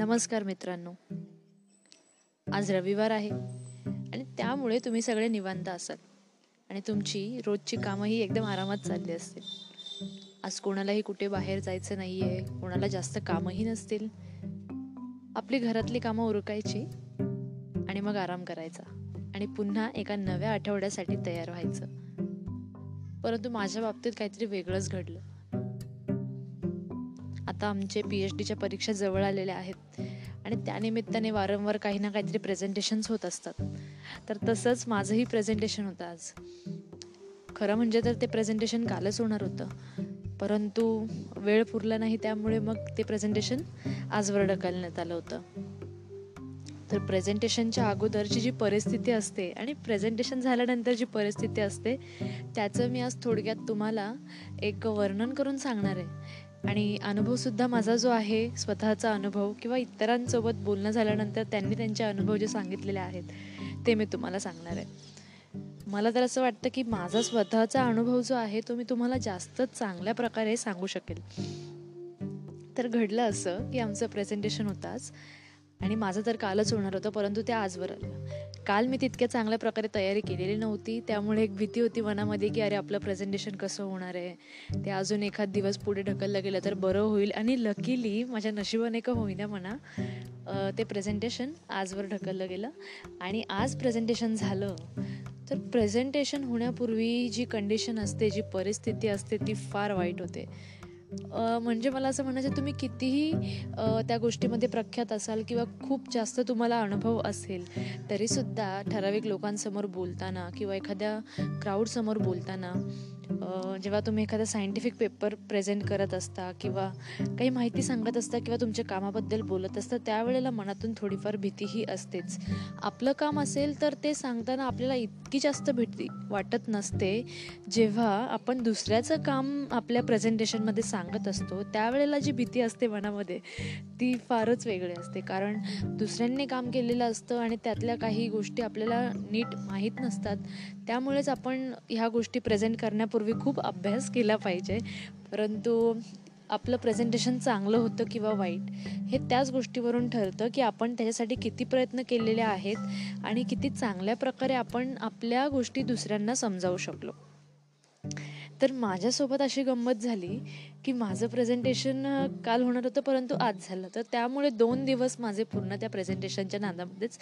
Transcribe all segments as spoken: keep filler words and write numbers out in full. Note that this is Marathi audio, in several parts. नमस्कार मित्रांनो, आज रविवार आहे आणि त्यामुळे तुम्ही सगळे निवांत असाल आणि तुमची रोजची कामंही एकदम आरामात चालली असतील. आज कोणालाही कुठे बाहेर जायचं नाही आहे, कोणाला जास्त कामंही नसतील. आपली घरातली कामं उरकायची आणि मग आराम करायचा आणि पुन्हा एका नव्या आठवड्यासाठी तयार व्हायचं. परंतु माझ्या बाबतीत काहीतरी वेगळंच घडलं. आता आमचे पी एच डीच्या परीक्षा जवळ आलेल्या आहेत आणि त्यानिमित्ताने वारंवार काही ना काहीतरी प्रेझेंटेशन्स होत असतात. तर तसंच माझंही प्रेझेंटेशन होतं आज. खरं म्हणजे तर ते प्रेझेंटेशन कालच होणार होतं, परंतु वेळ पुरला नाही, त्यामुळे मग ते प्रेझेंटेशन आजवर ढकलण्यात आलं होतं. तर प्रेझेंटेशनच्या अगोदरची जी परिस्थिती असते आणि प्रेझेंटेशन झाल्यानंतर जी परिस्थिती असते त्याचं मी आज थोडक्यात तुम्हाला एक वर्णन करून सांगणार आहे. आणि अनुभवसुद्धा माझा जो आहे, स्वतःचा अनुभव किंवा इतरांसोबत बोलणं झाल्यानंतर त्यांनी त्यांचे अनुभव जे सांगितलेले आहेत ते मी तुम्हाला सांगणार आहे. मला तर असं वाटतं की माझा स्वतःचा अनुभव जो आहे तो मी तुम्हाला जास्त चांगल्या प्रकारे सांगू शकेल. तर घडलं असं की आमचं प्रेझेंटेशन होताच आणि माझं तर कालच होणार होतं, परंतु ते आजवर आलं. काल मी तितक्या चांगल्या प्रकारे तयारी केलेली नव्हती, त्यामुळे एक भीती होती मनामध्ये की अरे आपलं प्रेझेंटेशन कसं होणार आहे, ते अजून एखाद दिवस पुढे ढकललं गेलं तर बरं होईल. आणि लकीली माझ्या नशिबाने का होईना म्हणा, ते प्रेझेंटेशन आजवर ढकललं गेलं आणि आज प्रेझेंटेशन झालं. तर प्रेझेंटेशन होण्यापूर्वी जी कंडिशन असते, जी परिस्थिती असते ती फार वाईट होते. म्हणजे मला असं म्हणायचं, तुम्ही कितीही त्या गोष्टीमध्ये प्रख्यात असाल किंवा खूप जास्त तुम्हाला अनुभव असेल तरीसुद्धा ठराविक लोकांसमोर बोलताना किंवा एखाद्या क्राऊडसमोर बोलताना, जेव्हा तुम्ही एखादा सायंटिफिक पेपर प्रेझेंट करत असता किंवा काही माहिती सांगत असता किंवा तुमच्या कामाबद्दल बोलत असता, त्यावेळेला मनातून थोडीफार भीतीही असतेच. आपलं काम असेल तर ते सांगताना आपल्याला इतकी जास्त भीती वाटत नसते. जेव्हा आपण दुसऱ्याचं काम आपल्या प्रेझेंटेशनमध्ये सांगत असतो त्यावेळेला जी भीती असते मनामध्ये ती फारच वेगळी असते, कारण दुसऱ्यांनी काम केलेलं असतं आणि त्यातल्या काही गोष्टी आपल्याला नीट माहीत नसतात. त्यामुळेच आपण ह्या गोष्टी प्रेझेंट करण्यापूर्वी खूप अभ्यास केला पाहिजे. परंतु आपलं प्रेझेंटेशन चांगलं होतं किंवा वाईट हे त्याच गोष्टीवरून ठरतं की आपण त्याच्यासाठी किती प्रयत्न केलेले आहेत आणि किती चांगल्या प्रकारे आपण आपल्या गोष्टी दुसऱ्यांना समजावू शकलो. तर माझ्यासोबत अशी गंमत झाली की माझं प्रेझेंटेशन काल होणार होतं, परंतु आज झालं. तर त्यामुळे दोन दिवस माझे पूर्ण त्या प्रेझेंटेशनच्या नादामध्येच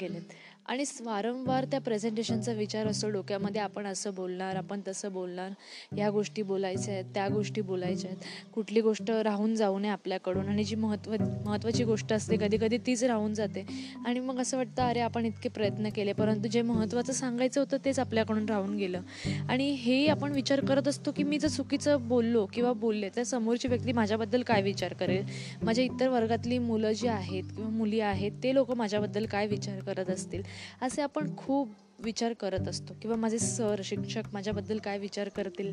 गेलेत आणि वारंवार त्या प्रेझेंटेशनचा विचार असतो डोक्यामध्ये. आपण असं बोलणार, आपण तसं बोलणार, ह्या गोष्टी बोलायच्या आहेत, त्या गोष्टी बोलायच्या आहेत, कुठली गोष्ट राहून जाऊ नये आपल्याकडून. आणि जी महत्त्व महत्त्वाची गोष्ट असते कधी कधी तीच राहून जाते आणि मग असं वाटतं अरे आपण इतके प्रयत्न केले, परंतु जे महत्त्वाचं सांगायचं होतं तेच आपल्याकडून राहून गेलं. आणि हे आपण विचार करत असतो की मी जर चुकीचं बोललो किंवा बोलले तर समोरची व्यक्ती माझ्याबद्दल काय विचार करेल, माझ्या इतर वर्गातली मुलं जी आहेत किंवा मुली आहेत ते लोक माझ्याबद्दल काय विचार करत असतील, असे आपण खूप विचार करत असतो. किंवा माझे सर, शिक्षक माझ्याबद्दल काय विचार करतील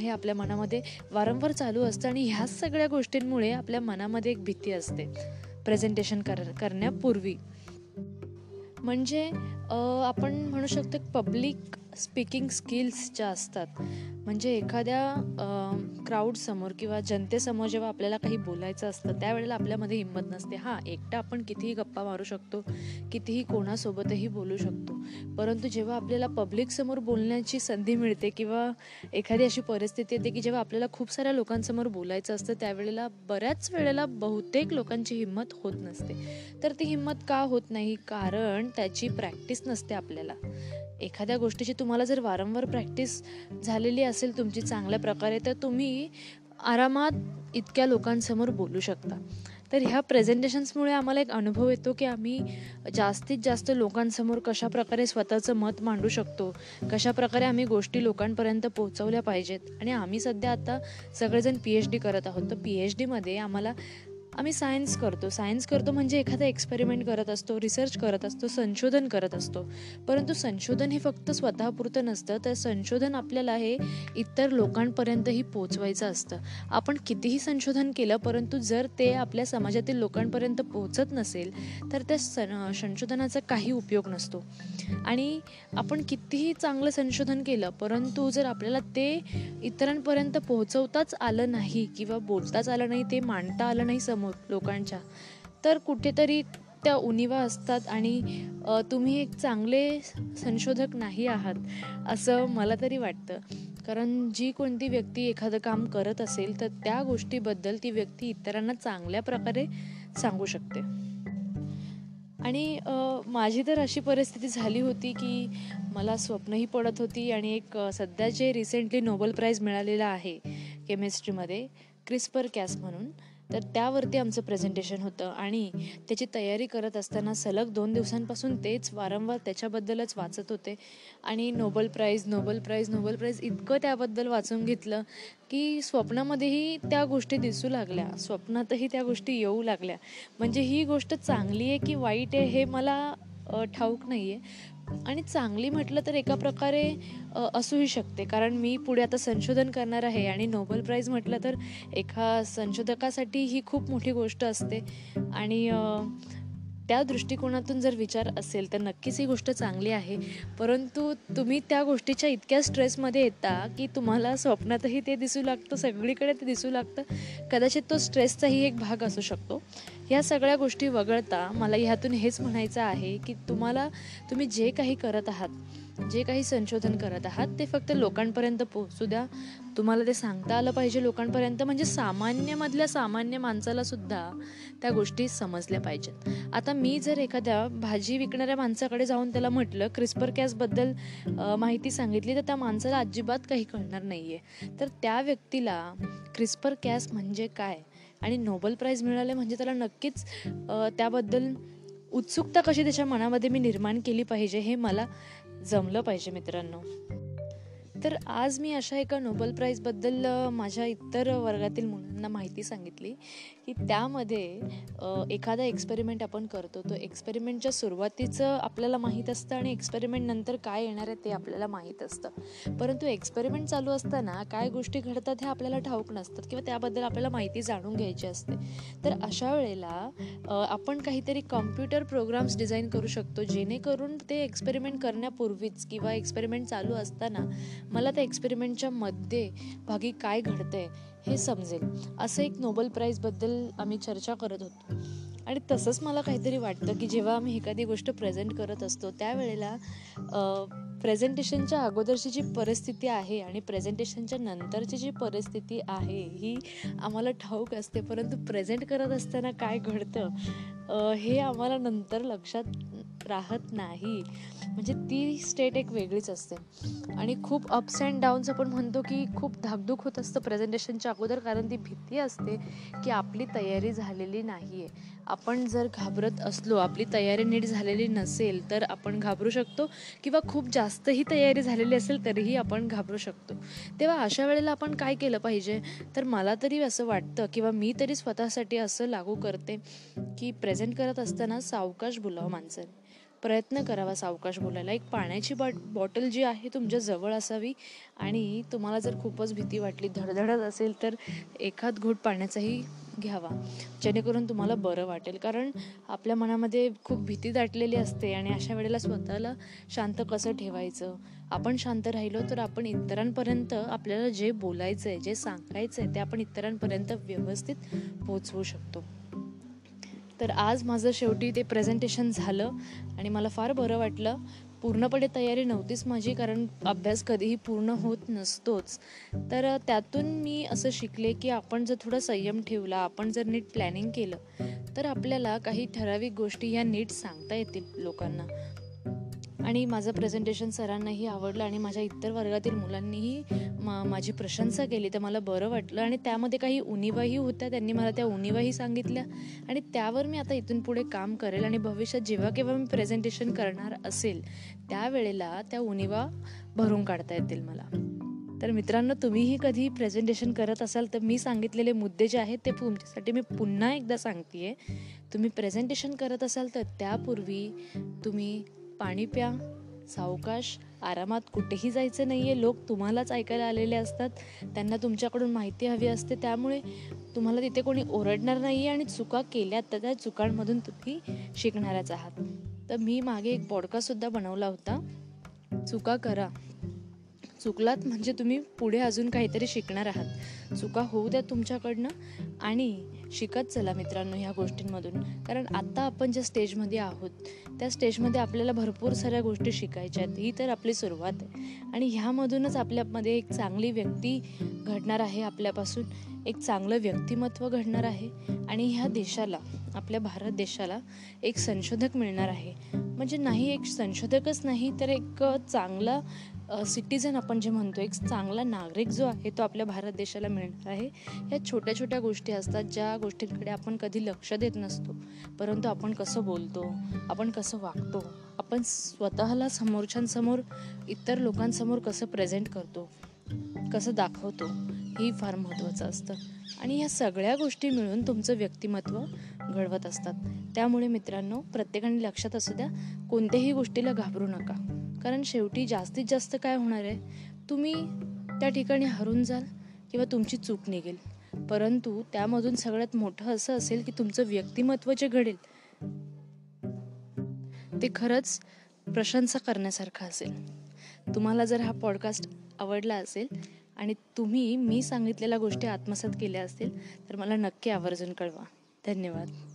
हे आपल्या मनामध्ये वारंवार चालू असतं. आणि ह्या सगळ्या गोष्टींमुळे आपल्या मनामध्ये एक भीती असते प्रेझेंटेशन कर करण्यापूर्वी. म्हणजे आपण म्हणू शकतो पब्लिक स्पीकिंग स्किल्स ज्या असतात, म्हणजे एखाद्या क्राऊडसमोर किंवा जनतेसमोर जेव्हा आपल्याला काही बोलायचं असतं त्यावेळेला आपल्यामध्ये हिंमत नसते. हां, एकटा आपण कितीही गप्पा मारू शकतो, कितीही कोणासोबतही बोलू शकतो, परंतु जेव्हा आपल्याला पब्लिकसमोर बोलण्याची संधी मिळते किंवा एखादी अशी परिस्थिती येते की जेव्हा आपल्याला खूप साऱ्या लोकांसमोर बोलायचं असतं त्यावेळेला बऱ्याच वेळेला बहुतेक लोकांची हिंमत होत नसते. तर ती हिंमत का होत नाही, कारण त्याची प्रॅक्टिस नसते आपल्याला. एखाद्या गोष्टीची तुम्हाला जर वारंवार प्रॅक्टिस झालेली असेल तुमची चांगल्या प्रकारे, तर तुम्ही आरामात इतक्या लोकांसमोर बोलू शकता. तर ह्या प्रेझेंटेशन्समुळे आम्हाला एक अनुभव येतो की आम्ही जास्तीत जास्त लोकांसमोर कशाप्रकारे स्वतःचं मत मांडू शकतो, कशाप्रकारे आम्ही गोष्टी लोकांपर्यंत पोहोचवल्या पाहिजेत. आणि आम्ही सध्या आता सगळेजण पी एच डी करत आहोत. तर पी एच डीमध्ये आम्हाला आम्ही सायन्स करतो सायन्स करतो म्हणजे एखादा एक्सपेरिमेंट करत असतो, रिसर्च करत असतो, संशोधन करत असतो. परंतु संशोधन हे फक्त स्वतःपुरतं नसतं, तर संशोधन आपल्याला हे इतर लोकांपर्यंतही पोचवायचं असतं. आपण कितीही संशोधन केलं परंतु जर ते आपल्या समाजातील लोकांपर्यंत पोचत नसेल तर त्या संशोधनाचा काही उपयोग नसतो. आणि आपण कितीही चांगलं संशोधन केलं परंतु जर आपल्याला ते इतरांपर्यंत पोहोचवताच आलं नाही किंवा बोलताच आलं नाही, ते मांडता आलं नाही लोकांच्या, तर कुठेतरी त्या उणिवा असतात आणि तुम्ही एक चांगले संशोधक नाही आहात असं मला तरी वाटतं. कारण जी कोणती व्यक्ती एखादं काम करत असेल तर त्या गोष्टीबद्दल ती व्यक्ती इतरांना चांगल्या प्रकारे सांगू शकते. आणि माझी तर अशी परिस्थिती झाली होती की मला स्वप्नही पडत होती आणि एक सध्या जे रिसेंटली नोबेल प्राईज मिळालेला आहे केमिस्ट्रीमध्ये क्रिस्पर कॅस म्हणून, तर त्यावरती आमचं प्रेझेंटेशन होतं आणि त्याची तयारी करत असताना सलग दोन दिवसांपासून तेच वारंवार त्याच्याबद्दलच वाचत होते आणि Nobel prize Nobel prize Nobel prize इतकं त्याबद्दल वाचून घेतलं की स्वप्नामध्येही त्या गोष्टी दिसू लागल्या, स्वप्नातही त्या गोष्टी येऊ लागल्या. म्हणजे ही गोष्ट चांगली आहे की वाईट आहे हे मला ठाऊक नाही आहे. आणि चांगली म्हटलं तर एका प्रकारे असूही शकते, कारण मी पुढे आता संशोधन करणार आहे आणि नोबेल प्राईज म्हटलं तर एका संशोधकासाठी ही खूप मोठी गोष्ट असते. आणि त्या दृष्टिकोनातून जर विचार असेल तर नक्कीच ही गोष्ट चांगली आहे. परंतु तुम्ही त्या गोष्टीच्या इतक्या स्ट्रेसमध्ये येता की तुम्हाला स्वप्नातही ते दिसू लागतं, सगळीकडे ते दिसू लागतं. कदाचित तो स्ट्रेसचाही एक भाग असू शकतो. ह्या सगळ्या गोष्टी वगळता मला ह्यातून हेच म्हणायचं आहे की तुम्हाला तुम्ही जे काही करत आहात, जे काही संशोधन करत आहात ते फक्त लोकांपर्यंत पोहोचू द्या. तुम्हाला ते सांगता आलं पाहिजे लोकांपर्यंत, म्हणजे सामान्यमधल्या सामान्य माणसालासुद्धा त्या गोष्टी समजल्या पाहिजेत. आता मी जर एखाद्या भाजी विकणाऱ्या माणसाकडे जाऊन त्याला म्हटलं क्रिस्पर कॅसबद्दल माहिती सांगितली तर त्या माणसाला अजिबात काही कळणार नाही आहे. तर त्या व्यक्तीला क्रिस्पर कॅस म्हणजे काय आणि नोबेल प्राईज मिळाले म्हणजे त्याला नक्कीच त्याबद्दल उत्सुकता कशी त्याच्या मनामध्ये मी निर्माण केली पाहिजे हे मला जमलं पाहिजे मित्रांनो. तर आज मी अशा एका नोबेल प्राईजबद्दल माझ्या इतर वर्गातील मुलांना माहिती सांगितली की त्यामध्ये एखादा एक्सपेरिमेंट आपण करतो, तो एक्सपेरिमेंटच्या सुरुवातीचं आपल्याला माहीत असतं आणि एक्सपेरिमेंट नंतर काय येणार आहे ते आपल्याला माहीत असतं. परंतु एक्सपेरिमेंट चालू असताना काय गोष्टी घडतात हे आपल्याला ठाऊक नसतात किंवा त्याबद्दल आपल्याला माहिती जाणून घ्यायची असते. तर अशा वेळेला आपण काहीतरी कॉम्प्युटर प्रोग्राम्स डिझाईन करू शकतो जेणेकरून ते एक्सपेरिमेंट करण्यापूर्वीच किंवा एक्सपेरिमेंट चालू असताना मला त्या एक्सपेरिमेंटच्या मध्ये भागी काय घडतंय हे समजेल. असं एक नोबेल प्राईजबद्दल आम्ही चर्चा करत होतो आणि तसंच मला काहीतरी वाटतं की जेव्हा आम्ही एखादी गोष्ट प्रेझेंट करत असतो त्यावेळेला प्रेझेंटेशनच्या अगोदरची जी परिस्थिती आहे आणि प्रेझेंटेशनच्या नंतरची जी परिस्थिती आहे ही आम्हाला ठाऊक असते. परंतु प्रेझेंट करत असताना काय घडतं हे आम्हाला नंतर लक्षात राहत नाही. म्हणजे ती स्टेट एक वेगळीच असते आणि खूप अप्स अँड डाऊन्स आपण म्हणतो की खूप धाकधूक होत असतं प्रेझेंटेशनच्या अगोदर, कारण ती भीती असते की आपली तयारी झालेली नाही आहे. आपण जर घाबरत असलो, आपली तयारी नीट झालेली नसेल तर आपण घाबरू शकतो किंवा खूप जास्तही तयारी झालेली असेल तरीही आपण घाबरू शकतो. तेव्हा अशा वेळेला आपण काय केलं पाहिजे तर मला तरी असं वाटतं किंवा मी तरी स्वतःसाठी असं लागू करते की प्रेझेंट करत असताना सावकाश बोलावं माणसाने, प्रयत्न करावा सावकाश बोलायला. एक पाण्याची बॉ बॉटल जी आहे तुमच्या जवळ असावी आणि तुम्हाला जर खूपच भीती वाटली, धडधडत असेल तर एखाद घोट पाण्याचाही घ्यावा जेणेकरून तुम्हाला बरं वाटेल. कारण आपल्या मनामध्ये खूप भीती दाटलेली असते आणि अशा वेळेला स्वतःला शांत कसं ठेवायचं. आपण शांत राहिलो तर आपण इतरांपर्यंत आपल्याला जे बोलायचं आहे, जे सांगायचं आहे ते आपण इतरांपर्यंत व्यवस्थित पोचवू शकतो. तर आज माझं शेवटी ते प्रेझेंटेशन झालं आणि मला फार बरं वाटलं. पूर्णपणे तयारी नव्हतीच माझी, कारण अभ्यास कधीही पूर्ण होत नसतोच. तर त्यातून मी असं शिकले की आपण जर थोडा संयम ठेवला, आपण जर नीट प्लॅनिंग केलं तर आपल्याला काही ठराविक गोष्टी या नीट सांगता येतील लोकांना. आणि माझं प्रेझेंटेशन सरांनाही आवडलं आणि माझ्या इतर वर्गातील मुलांनीही मा माझी प्रशंसा केली तर मला बरं वाटलं. आणि त्यामध्ये काही उणिवाही होत्या, त्यांनी मला त्या उणिवाही सांगितल्या आणि त्यावर मी आता इथून पुढे काम करेल आणि भविष्यात जेव्हा केव्हा मी प्रेझेंटेशन करणार असेल त्यावेळेला त्या उणिवा भरून काढता येतील मला. तर मित्रांनो, तुम्हीही कधी प्रेझेंटेशन करत असाल तर मी सांगितलेले मुद्दे जे आहेत ते तुमच्यासाठी मी पुन्हा एकदा सांगते आहे. तुम्ही प्रेझेंटेशन करत असाल तर त्यापूर्वी तुम्ही पाणी प्या, सावकाश, आरामात, कुठेही जायचं नाही आहे. लोक तुम्हालाच ऐकायला आलेले असतात, त्यांना तुमच्याकडून माहिती हवी असते, त्यामुळे तुम्हाला तिथे कोणी ओरडणार नाही आहे आणि चुका केल्या तर त्या चुकांमधून तुम्ही शिकणारच आहात. तर मी मागे एक पॉडकास्टसुद्धा बनवला होता, चुका करा चुकलात म्हणजे तुम्ही पुढे अजून काहीतरी शिकणार आहात. चुका होऊ द्या तुमच्याकडनं आणि शिकत चला मित्रांनो ह्या गोष्टींमधून, कारण आत्ता आपण ज्या स्टेजमध्ये आहोत त्या स्टेजमध्ये आपल्याला भरपूर साऱ्या गोष्टी शिकायच्या आहेत. ही तर आपली सुरुवात आहे आणि ह्यामधूनच आपल्यामध्ये एक चांगली व्यक्ती घडणार आहे, आपल्यापासून एक चांगलं व्यक्तिमत्व घडणार आहे आणि ह्या देशाला, आपल्या भारत देशाला एक संशोधक मिळणार आहे. म्हणजे नाही एक संशोधकच नाही तर एक चांगला सिटीजन, आपण जे म्हणतो एक चांगला नागरिक जो आहे तो आपल्या भारत देशाला मिळणार आहे. ह्या छोट्या छोट्या गोष्टी असतात ज्या गोष्टींकडे आपण कधी लक्ष देत नसतो, परंतु आपण कसं बोलतो, आपण कसं वागतो, आपण स्वतःला समोरच्यांसमोर, इतर लोकांसमोर कसं प्रेझेंट करतो, कसं दाखवतो, हे फार महत्त्वाचं असतं. आणि ह्या सगळ्या गोष्टी मिळून तुमचं व्यक्तिमत्व घडवत असतात. त्यामुळे मित्रांनो प्रत्येकाने लक्षात असू द्या, कोणत्याही गोष्टीला घाबरू नका, कारण शेवटी जास्तीत जास्त काय होणार आहे, तुम्ही त्या ठिकाणी हरून जाल किंवा तुमची चूक निघेल, परंतु त्यामधून सगळ्यात मोठं असं असेल की तुमचं व्यक्तिमत्व जे घडेल ते खरंच प्रशंसा करण्यासारखं असेल. तुम्हाला जर हा पॉडकास्ट आवडला असेल आणि तुम्ही मी सांगितलेल्या गोष्टी आत्मसात केल्या असतील तर मला नक्की आवर्जून कळवा. धन्यवाद.